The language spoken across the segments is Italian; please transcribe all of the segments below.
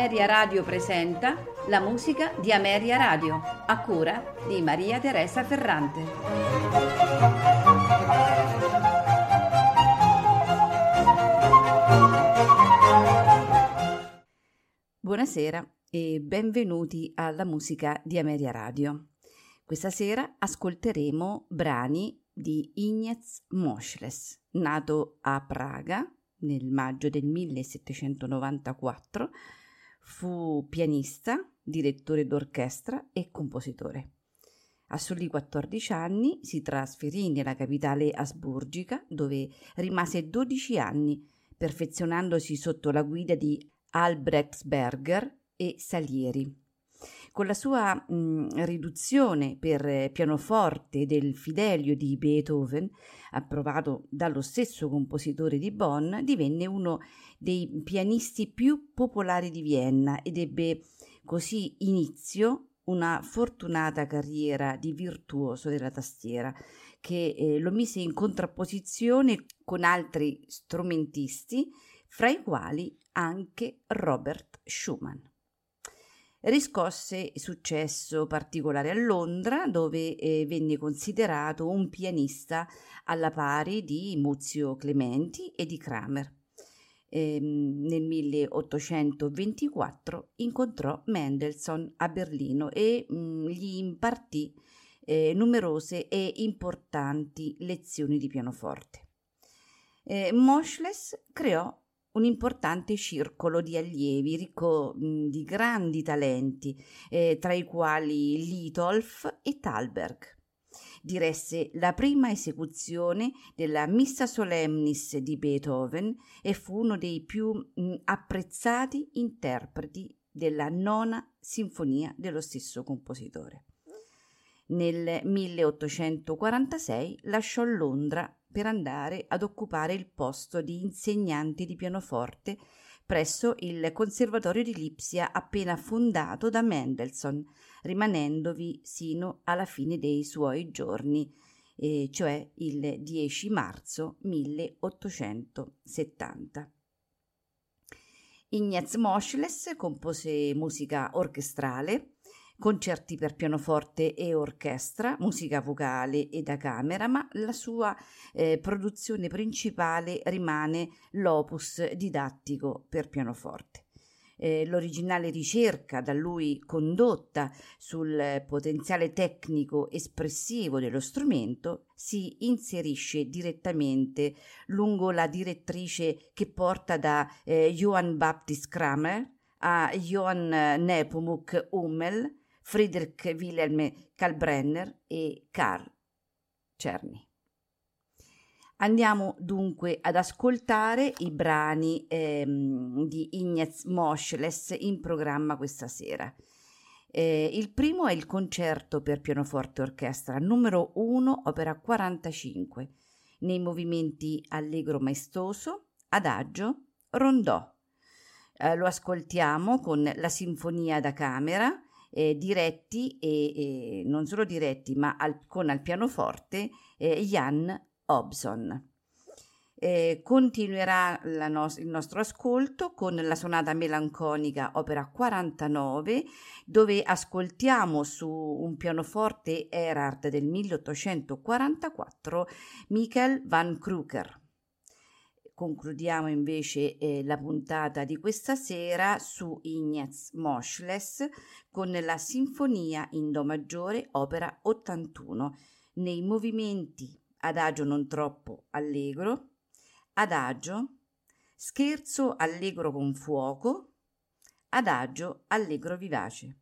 Ameria Radio presenta la musica di Ameria Radio, a cura di Maria Teresa Ferrante. Buonasera e benvenuti alla musica di Ameria Radio. Questa sera ascolteremo brani di Ignaz Moscheles, nato a Praga nel maggio del 1794, fu pianista, direttore d'orchestra e compositore. A soli 14 anni si trasferì nella capitale asburgica, dove rimase 12 anni, perfezionandosi sotto la guida di Albrechtsberger e Salieri. Con la sua riduzione per pianoforte del Fidelio di Beethoven, approvato dallo stesso compositore di Bonn, divenne uno dei pianisti più popolari di Vienna ed ebbe così inizio una fortunata carriera di virtuoso della tastiera, che lo mise in contrapposizione con altri strumentisti, fra i quali anche Robert Schumann. Riscosse successo particolare a Londra, dove venne considerato un pianista alla pari di Muzio Clementi e di Kramer. Nel 1824 incontrò Mendelssohn a Berlino e gli impartì numerose e importanti lezioni di pianoforte. Moscheles creò un importante circolo di allievi ricco di grandi talenti, tra i quali Litolff e Thalberg. Diresse la prima esecuzione della Missa Solemnis di Beethoven e fu uno dei più apprezzati interpreti della nona sinfonia dello stesso compositore. Nel 1846 lasciò Londra per andare ad occupare il posto di insegnante di pianoforte presso il conservatorio di Lipsia appena fondato da Mendelssohn, rimanendovi sino alla fine dei suoi giorni, cioè il 10 marzo 1870. Ignaz Moscheles compose musica orchestrale, concerti per pianoforte e orchestra, musica vocale e da camera, ma la sua produzione principale rimane l'opus didattico per pianoforte. L'originale ricerca da lui condotta sul potenziale tecnico espressivo dello strumento si inserisce direttamente lungo la direttrice che porta da Johann Baptist Cramer a Johann Nepomuk Hummel, Friedrich Wilhelm Kalbrenner e Karl Cerny. Andiamo dunque ad ascoltare i brani di Ignaz Moscheles in programma questa sera. Il primo è il concerto per pianoforte e orchestra, numero 1, opera 45, nei movimenti allegro maestoso, adagio, rondò. Lo ascoltiamo con la sinfonia da camera, diretti e non solo diretti, ma con al pianoforte Ian Hobson. Continuerà il nostro ascolto con la sonata melanconica opera 49, dove ascoltiamo su un pianoforte Erard del 1844 Michael van Krücker. Concludiamo invece la puntata di questa sera su Ignaz Moscheles con la Sinfonia in Do maggiore, opera 81, nei movimenti adagio non troppo allegro, adagio, scherzo allegro con fuoco, adagio allegro vivace.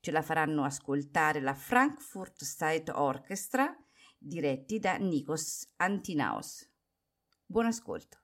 Ce la faranno ascoltare la Frankfurt State Orchestra, diretti da Nikos Athinaos. Buon ascolto.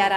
Ameria